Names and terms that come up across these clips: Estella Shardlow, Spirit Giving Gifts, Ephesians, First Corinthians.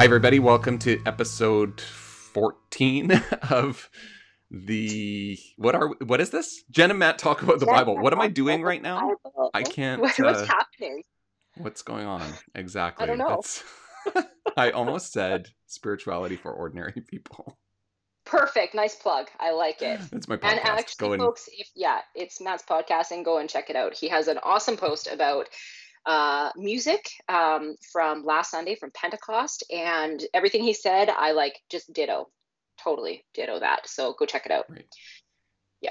Hi, everybody. Welcome to episode 14 of the... What is this? Jen and Matt talk about the Bible. What am I doing right now? I can't... What's happening? What's going on? Exactly. I don't know. I almost said spirituality for ordinary people. Perfect. Nice plug. I like it. That's my podcast. And actually, folks, it's Matt's podcast, and go and check it out. He has an awesome post about... music from last Sunday from Pentecost, and everything he said, I just totally ditto that. So go check it out. Right. Yeah.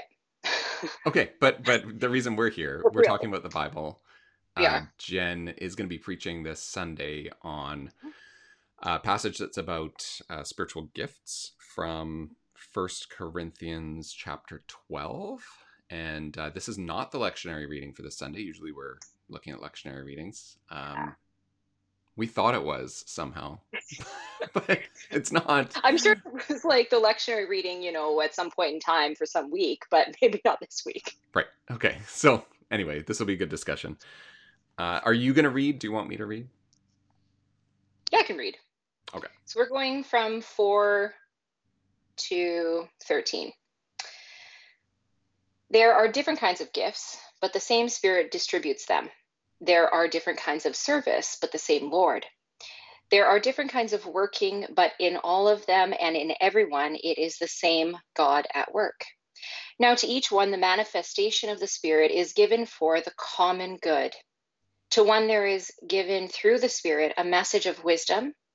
Okay, but the reason we're here, we're talking about the Bible. Jen is going to be preaching this Sunday on a passage that's about spiritual gifts from First Corinthians chapter 12, and this is not the lectionary reading for this Sunday. Usually we're looking at lectionary readings. We thought it was somehow, but it's not. I'm sure it was the lectionary reading, at some point in time for some week, but maybe not this week. Right. Okay. So anyway, this will be a good discussion. Are you going to read? Do you want me to read? Yeah, I can read. Okay. So we're going from 4 to 13. There are different kinds of gifts, but the same Spirit distributes them. There are different kinds of service, but the same Lord. There are different kinds of working, but in all of them and in everyone, it is the same God at work. Now to each one, the manifestation of the Spirit is given for the common good. To one, there is given through the Spirit a message of wisdom,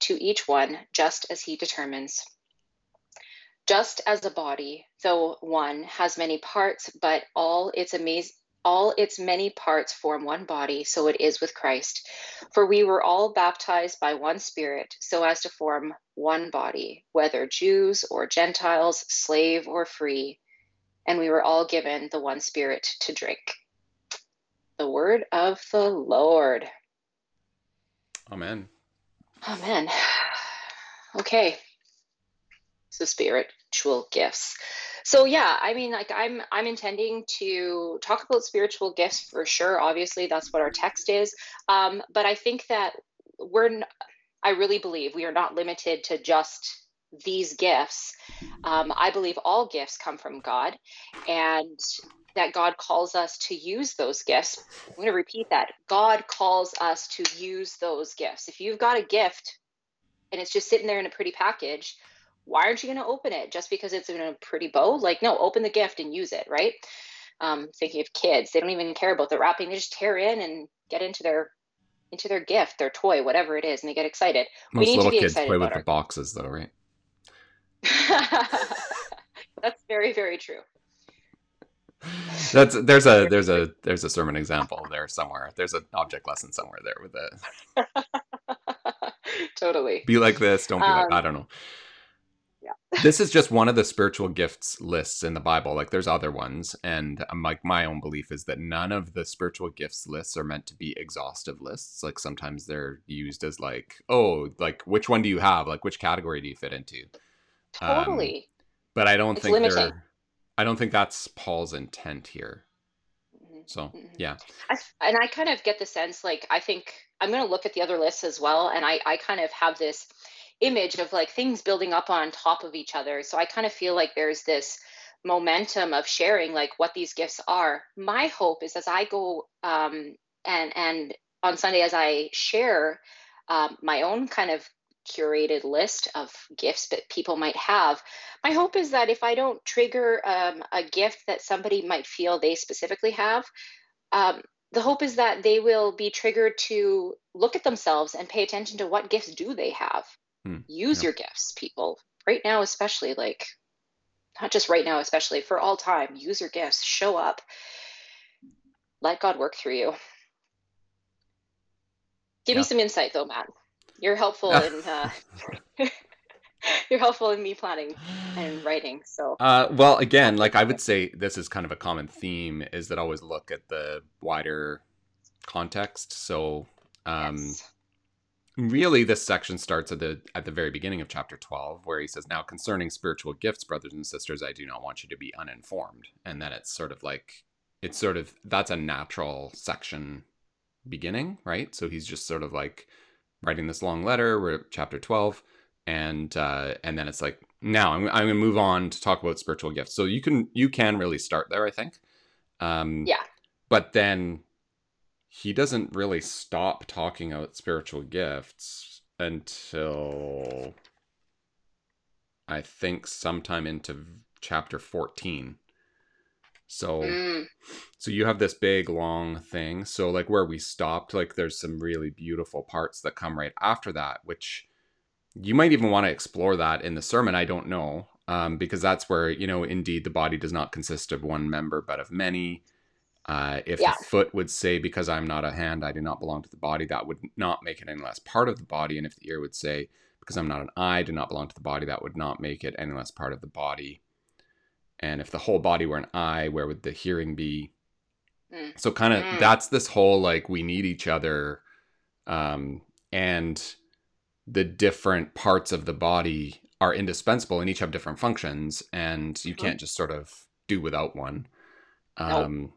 to each one, just as he determines. Just as the body, though one, has many parts, but all its many parts form one body, so it is with Christ. For we were all baptized by one Spirit, so as to form one body, whether Jews or Gentiles, slave or free, and we were all given the one Spirit to drink. The word of the Lord. Amen. Oh, man. Okay. So spiritual gifts. So, I'm intending to talk about spiritual gifts for sure. Obviously, that's what our text is. But I think that I really believe we are not limited to just these gifts. I believe all gifts come from God, and that God calls us to use those gifts. I'm going to repeat that. God calls us to use those gifts. If you've got a gift and it's just sitting there in a pretty package, why aren't you going to open it just because it's in a pretty bow? No, open the gift and use it, right? Thinking of kids, they don't even care about the wrapping. They just tear in and get into their gift, their toy, whatever it is, and they get excited. Most little kids play with the boxes though, right? That's very, very true. There's a sermon example there somewhere. There's an object lesson somewhere there with it. Totally. Be like this. Don't be like, I don't know. Yeah. This is just one of the spiritual gifts lists in the Bible. There's other ones. And my own belief is that none of the spiritual gifts lists are meant to be exhaustive lists. Sometimes they're used as which one do you have? Which category do you fit into? Totally. But I don't think limiting. I don't think that's Paul's intent here. So, yeah. I kind of get the sense, I think I'm going to look at the other lists as well. And I kind of have this image of things building up on top of each other. So I kind of feel there's this momentum of sharing, what these gifts are. My hope is as I go and on Sunday, as I share my own kind of curated list of gifts that people might have. My hope is that if I don't trigger a gift that somebody might feel they specifically have, the hope is that they will be triggered to look at themselves and pay attention to what gifts do they have. Use your gifts, people. Right now, especially, not just right now, especially for all time, use your gifts, show up, let God work through you. Give me some insight though, Matt. You're helpful in You're helpful in me planning and writing. So, well, again, like I would say this is kind of a common theme, is that always look at the wider context. So, yes. Really, this section starts at the very beginning of chapter 12, where he says, "Now concerning spiritual gifts, brothers and sisters, I do not want you to be uninformed." And then it's sort of like, it's sort of, that's a natural section beginning, right? So he's just sort of like writing this long letter. We're at chapter 12, and then it's like, now I'm going to move on to talk about spiritual gifts. So you can really start there, I think. Yeah. But then he doesn't really stop talking about spiritual gifts until I think sometime into chapter 14. So you have this big long thing. So like where we stopped, like there's some really beautiful parts that come right after that, which you might even want to explore that in the sermon. I don't know. Because that's where, you know, indeed the body does not consist of one member, but of many. The foot would say, because I'm not a hand, I do not belong to the body, that would not make it any less part of the body. And if the ear would say, because I'm not an eye, I do not belong to the body, that would not make it any less part of the body. And if the whole body were an eye, where would the hearing be? So kind of that's this whole, like, we need each other, and the different parts of the body are indispensable and each have different functions, and you can't just sort of do without one. Nope.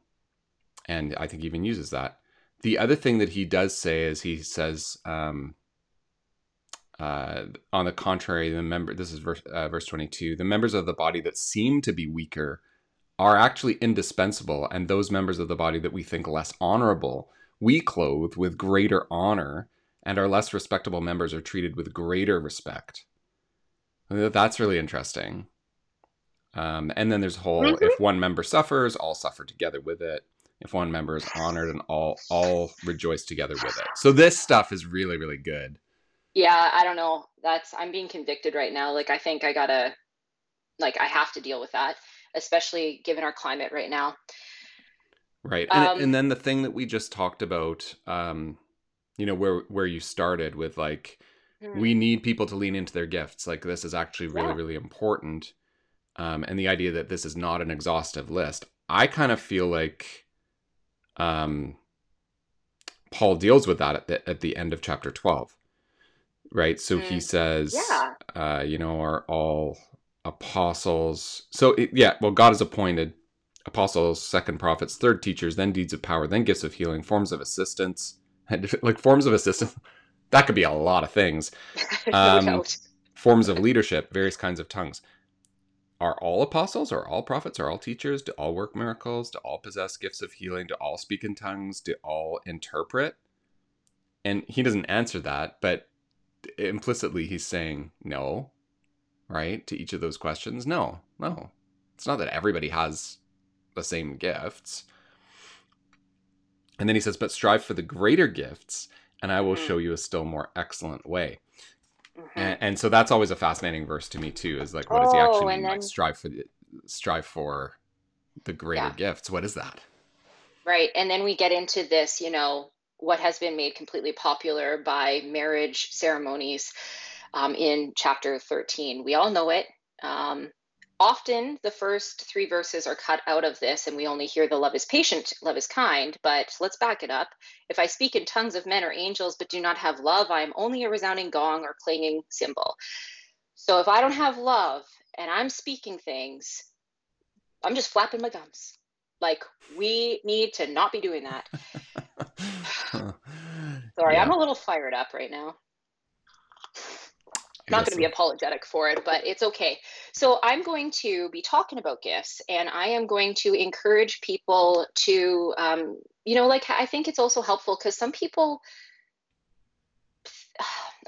And I think even uses that. The other thing that he does say is he says, on the contrary, the member, this is verse 22, the members of the body that seem to be weaker are actually indispensable. And those members of the body that we think less honorable, we clothe with greater honor, and our less respectable members are treated with greater respect. That's really interesting. And then there's a whole, if one member suffers, all suffer together with it. If one member is honored, and all rejoice together with it. So this stuff is really, really good. Yeah, I don't know. I'm being convicted right now. Like, I think I have to deal with that, especially given our climate right now. Right. And then the thing that we just talked about, you know, where you started with, like, we need people to lean into their gifts. Like, this is actually really, really important. And the idea that this is not an exhaustive list. I kind of feel like Paul deals with that at the end of chapter 12, right? So he says, you know, are all apostles. So God has appointed apostles, second prophets, third teachers, then deeds of power, then gifts of healing, forms of assistance, like forms of assistance. That could be a lot of things. Forms of leadership, various kinds of tongues. Are all apostles? Are all prophets? Are all teachers? Do all work miracles? Do all possess gifts of healing? Do all speak in tongues? Do all interpret? And he doesn't answer that, but implicitly he's saying no, right? To each of those questions. No. It's not that everybody has the same gifts. And then he says, but strive for the greater gifts, and I will show you a still more excellent way. And so that's always a fascinating verse to me too, is like, what does he actually mean? Then, like, strive for the greater gifts. What is that? Right. And then we get into this, you know, what has been made completely popular by marriage ceremonies, in chapter 13, we all know it. Often the first three verses are cut out of this, and we only hear the love is patient, love is kind, but let's back it up. If I speak in tongues of men or angels, but do not have love, I am only a resounding gong or clanging cymbal. So if I don't have love and I'm speaking things, I'm just flapping my gums. Like, we need to not be doing that. Sorry, I'm a little fired up right now. Not going to be apologetic for it, but it's okay. So I'm going to be talking about gifts, and I am going to encourage people to, you know, like, I think it's also helpful because some people,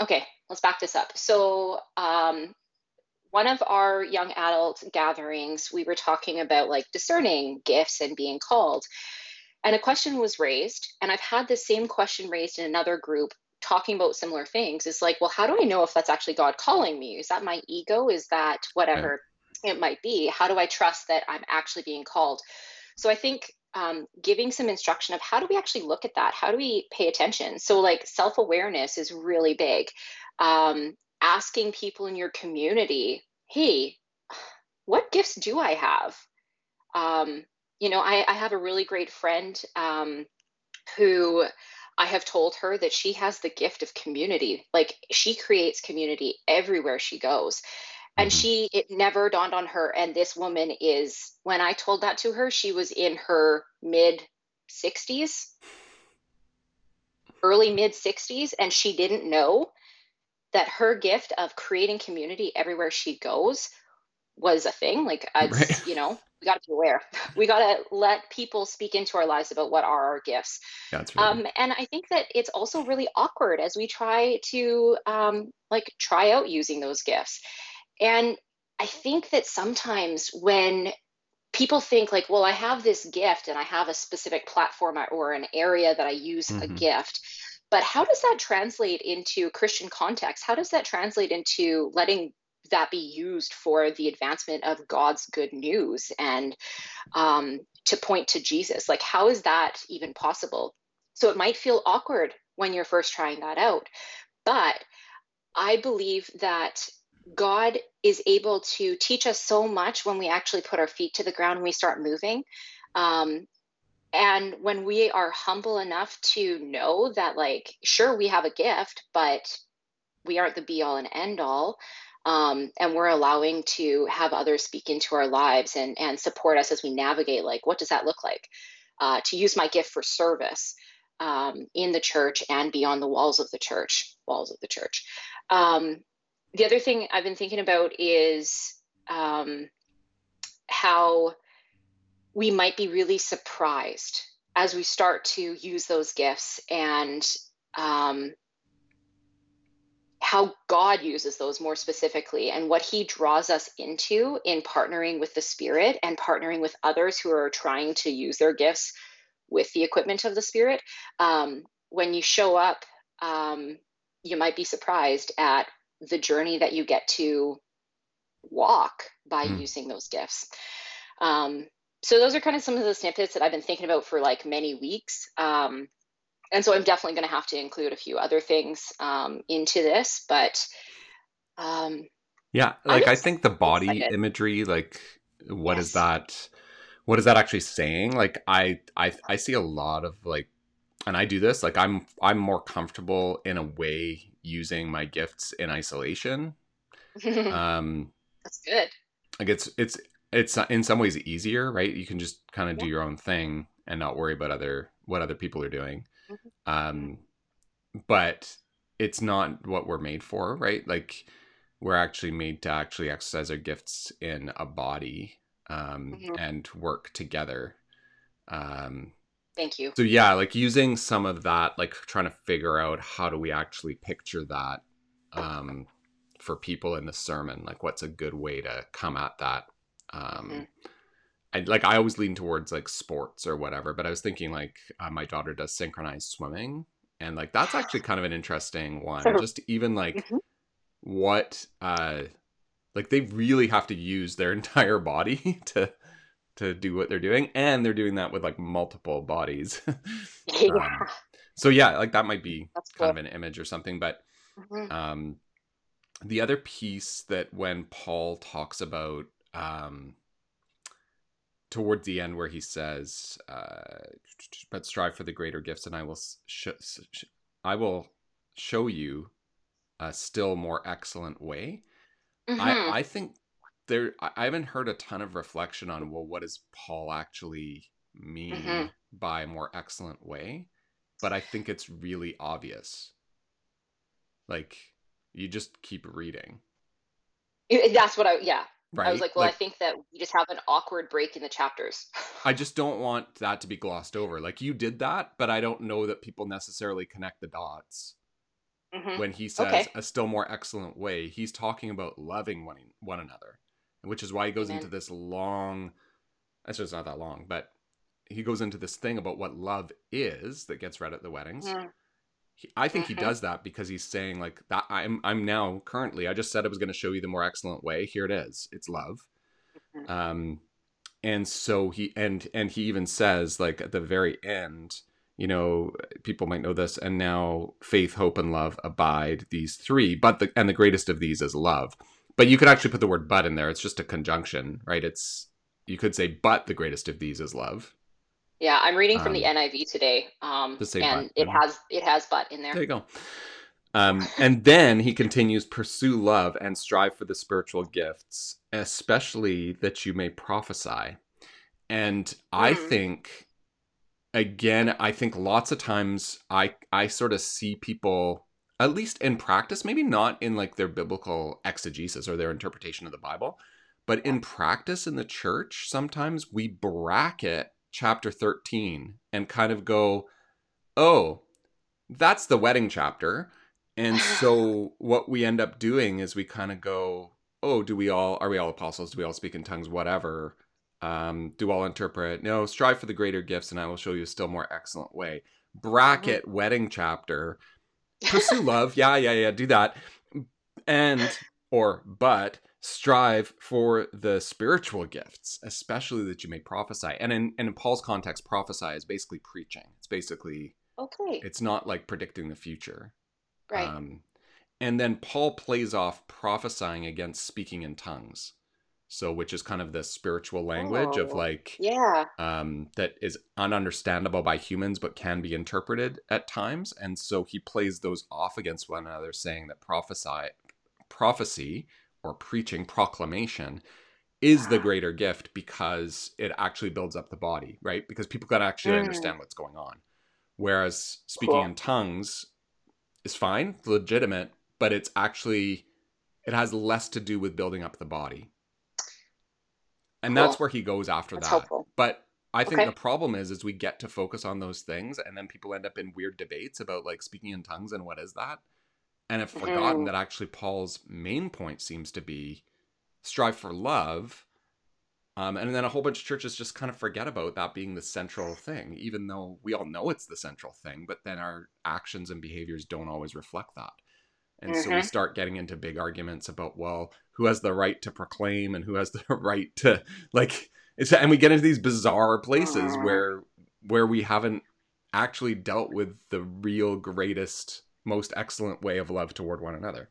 okay, let's back this up. So one of our young adult gatherings, we were talking about, like, discerning gifts and being called. And a question was raised, and I've had the same question raised in another group talking about similar things. Is like, well, how do I know if that's actually God calling me? Is that my ego? Is that whatever it might be? How do I trust that I'm actually being called? So I think giving some instruction of how do we actually look at that? How do we pay attention? So, like, self-awareness is really big. asking people in your community, hey, what gifts do I have? I have a really great friend who I have told her that she has the gift of community. Like, she creates community everywhere she goes. And it never dawned on her. And this woman is, when I told that to her, she was in her early mid 60s. And she didn't know that her gift of creating community everywhere she goes was a thing. Like, right. We got to be aware. We got to let people speak into our lives about what are our gifts. That's right. And I think that it's also really awkward as we try to try out using those gifts. And I think that sometimes when people think like, well, I have this gift and I have a specific platform or an area that I use a gift, but how does that translate into Christian context? How does that translate into letting that be used for the advancement of God's good news and to point to Jesus? Like, how is that even possible? So it might feel awkward when you're first trying that out, but I believe that God is able to teach us so much when we actually put our feet to the ground and we start moving. And when we are humble enough to know that, like, sure, we have a gift, but we aren't the be all and end all. And we're allowing to have others speak into our lives and support us as we navigate, like, what does that look like? To use my gift for service in the church and beyond the walls of the church. The other thing I've been thinking about is how we might be really surprised as we start to use those gifts and how God uses those more specifically and what he draws us into in partnering with the Spirit and partnering with others who are trying to use their gifts with the equipment of the Spirit. When you show up, you might be surprised at the journey that you get to walk by using those gifts. So those are kind of some of the snippets that I've been thinking about for like many weeks. And so I'm definitely going to have to include a few other things into this, but I think the body imagery, like, what is that? What is that actually saying? Like, I see a lot of like, and I do this, like I'm more comfortable in a way using my gifts in isolation. That's good. Like it's in some ways easier, right? You can just kind of do your own thing and not worry about what other people are doing. But it's not what we're made for, right? Like, we're actually made to actually exercise our gifts in a body, and work together. Thank you. So yeah, like using some of that, like trying to figure out how do we actually picture that for people in the sermon? Like, what's a good way to come at that? I always lean towards like sports or whatever, but I was thinking like my daughter does synchronized swimming, and like that's actually kind of an interesting one. Just even like what like they really have to use their entire body to do what they're doing, and they're doing that with like multiple bodies. So yeah, like that might be kind of an image or something, but the other piece that when Paul talks about towards the end where he says but strive for the greater gifts and I will show you a still more excellent way. I think there, I haven't heard a ton of reflection on, well, what does Paul actually mean by more excellent way? But I think it's really obvious. Like, you just keep reading. That's what I, yeah. Right? I was like, well, like, I think that we just have an awkward break in the chapters. I just don't want that to be glossed over. Like, you did that, but I don't know that people necessarily connect the dots. When he says a still more excellent way, he's talking about loving one another. Which is why he goes into this long, actually it's not that long, but he goes into this thing about what love is that gets read at the weddings. I think he does that because he's saying like that I'm now currently, I just said I was going to show you the more excellent way. Here it is. It's love. And so he even says like at the very end, you know, people might know this, and now faith, hope, and love abide, these three, but the greatest of these is love. But you could actually put the word but in there. It's just a conjunction, right? You could say, but the greatest of these is love. Yeah, I'm reading from the NIV today, and but. It has but in there. There you go. And then he continues, pursue love and strive for the spiritual gifts, especially that you may prophesy. And I think lots of times I sort of see people, at least in practice, maybe not in like their biblical exegesis or their interpretation of the Bible, but in practice in the church, sometimes we bracket chapter 13 and kind of go, oh, that's the wedding chapter. And so what we end up doing is we kind of go, oh, are we all apostles? Do we all speak in tongues? Whatever. Do all interpret? No, strive for the greater gifts and I will show you a still more excellent way. Bracket wedding chapter. Pursue love. Yeah. Do that. But strive for the spiritual gifts, especially that you may prophesy. And in Paul's context, prophesy is basically preaching. It's basically, okay, it's not like predicting the future. Right. And then Paul plays off prophesying against speaking in tongues. So, which is kind of the spiritual language of like, that is ununderstandable by humans, but can be interpreted at times. And so he plays those off against one another, saying that prophecy or preaching, proclamation is the greater gift because it actually builds up the body, right? Because people got to actually understand what's going on. Whereas speaking in tongues is fine, legitimate, but it's actually, it has less to do with building up the body. And that's where he goes after that. Helpful. But I think the problem is we get to focus on those things and then people end up in weird debates about like speaking in tongues and what is that? And have forgotten that actually Paul's main point seems to be strive for love. And then a whole bunch of churches just kind of forget about that being the central thing, even though we all know it's the central thing, but then our actions and behaviors don't always reflect that. And so we start getting into big arguments about, well, who has the right to proclaim and who has the right to like, and we get into these bizarre places where we haven't actually dealt with the real greatest, most excellent way of love toward one another.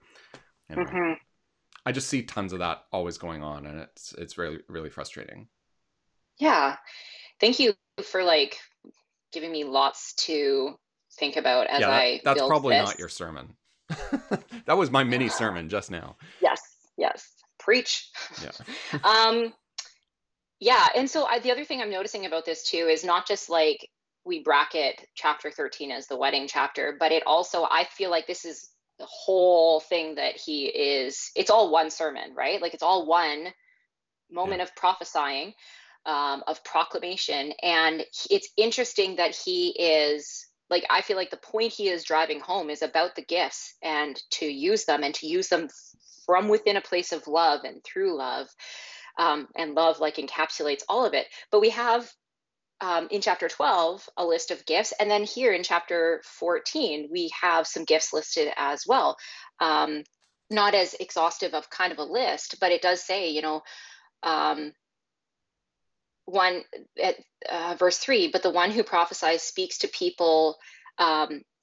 Anyway. I just see tons of that always going on, and it's really, really frustrating. Yeah. Thank you for like giving me lots to think about as I that's build probably this. Not your sermon. That was my mini sermon just now. Yes. Preach. Yeah. And so the other thing I'm noticing about this too is not just like we bracket chapter 13 as the wedding chapter, but it also, I feel like this is the whole thing that he is, it's all one sermon, right? Like it's all one moment of prophesying, of proclamation. And it's interesting that he is like, I feel like the point he is driving home is about the gifts and to use them from within a place of love and through love. And love like encapsulates all of it. But we have in chapter 12, a list of gifts. And then here in chapter 14, we have some gifts listed as well. Not as exhaustive of kind of a list, but it does say, you know, one at verse 3, but the one who prophesies speaks to people.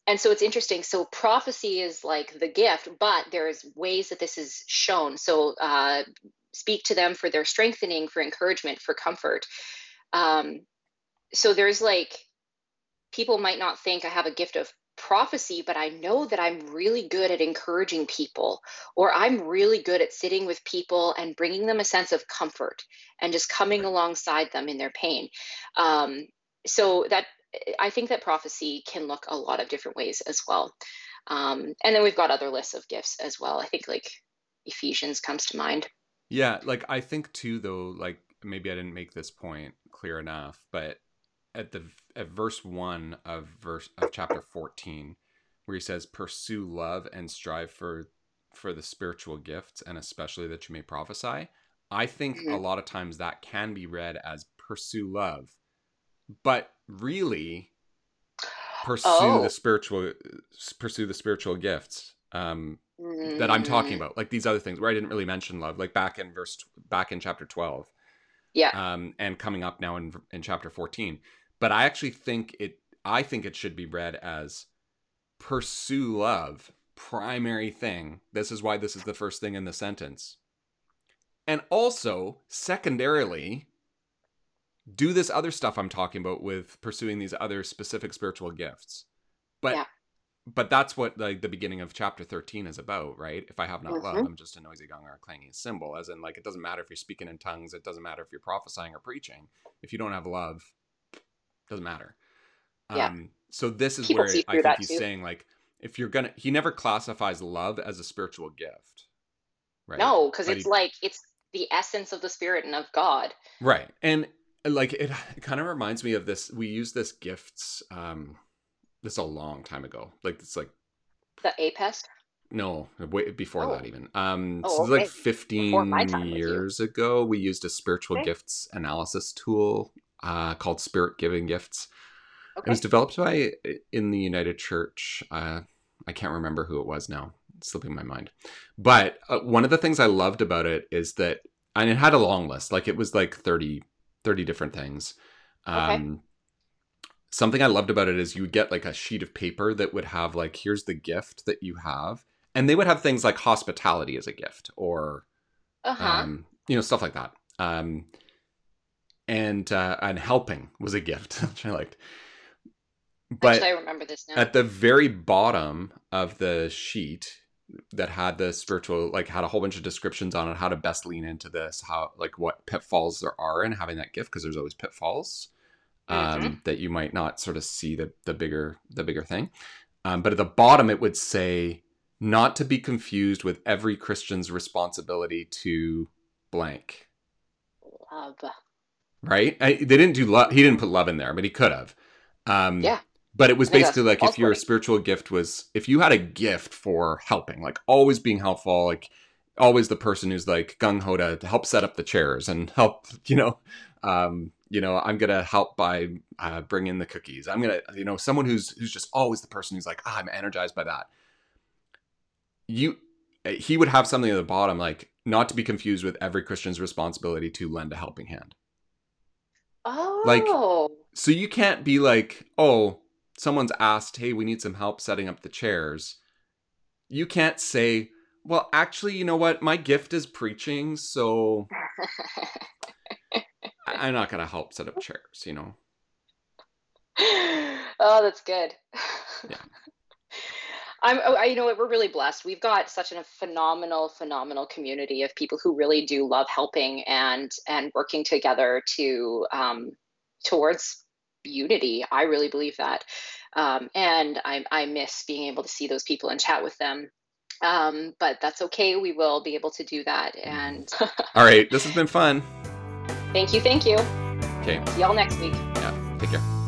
And so it's interesting. So prophecy is like the gift, but there's ways that this is shown. So speak to them for their strengthening, for encouragement, for comfort. So there's like, people might not think I have a gift of prophecy, but I know that I'm really good at encouraging people, or I'm really good at sitting with people and bringing them a sense of comfort and just coming alongside them in their pain. So that I think that prophecy can look a lot of different ways as well. And then we've got other lists of gifts as well. I think like Ephesians comes to mind. Yeah. Like, I think too, though, like maybe I didn't make this point clear enough, but at verse 1 of chapter 14, where he says, pursue love and strive for the spiritual gifts, and especially that you may prophesy. I think a lot of times that can be read as pursue love, but really pursue the spiritual gifts that I'm talking about. Like these other things where I didn't really mention love, like back in chapter 12. Yeah. And coming up now in chapter 14. But I actually think I think it should be read as pursue love, primary thing. This is why this is the first thing in the sentence. And also, secondarily, do this other stuff I'm talking about with pursuing these other specific spiritual gifts. But yeah. But that's what like the beginning of chapter 13 is about, right? If I have not love, I'm just a noisy gong or a clanging cymbal. As in, like, it doesn't matter if you're speaking in tongues. It doesn't matter if you're prophesying or preaching. If you don't have love, it doesn't matter. Yeah. So this is where I think he's saying, like, if you're going to, he never classifies love as a spiritual gift. Right? No, because it's like, it's the essence of the Spirit and of God. Right. And like, it kind of reminds me of this. We use this gifts, this a long time ago. Like, it's like the APEST? No, way before that even. So like 15 years ago, we used a spiritual gifts analysis tool called Spirit Giving Gifts. Okay. It was developed by in the United Church. I can't remember who it was now. It's slipping my mind. But one of the things I loved about it is that, and it had a long list. Like, it was like 30 different things. Okay. Something I loved about it is you would get like a sheet of paper that would have like, here's the gift that you have. And they would have things like hospitality as a gift or, you know, stuff like that. And helping was a gift, which I liked. But actually, I remember this now. At the very bottom of the sheet that had the spiritual, like had a whole bunch of descriptions on it, how to best lean into this, how, like what pitfalls there are in having that gift. Cause there's always pitfalls. That you might not sort of see the bigger thing. But at the bottom, it would say not to be confused with every Christian's responsibility to blank. Love. Right? They didn't do love. He didn't put love in there, but he could have. But it was basically like if your spiritual gift was, if you had a gift for helping, like always being helpful, like always the person who's like gung-ho to help set up the chairs and help, you know, I'm going to help by bring in the cookies. I'm going to, you know, someone who's just always the person who's like, I'm energized by that. He would have something at the bottom, like not to be confused with every Christian's responsibility to lend a helping hand. Oh. Like, so you can't be like, oh, someone's asked, hey, we need some help setting up the chairs. You can't say, well, actually, you know what? My gift is preaching, so... I'm not going to help set up chairs, you know? Oh, that's good. Yeah. We're really blessed. We've got such a phenomenal community of people who really do love helping and working together to, towards unity. I really believe that. And I miss being able to see those people and chat with them. But that's okay. We will be able to do that. And all right, this has been fun. Thank you. Okay. See y'all next week. Yeah. Take care.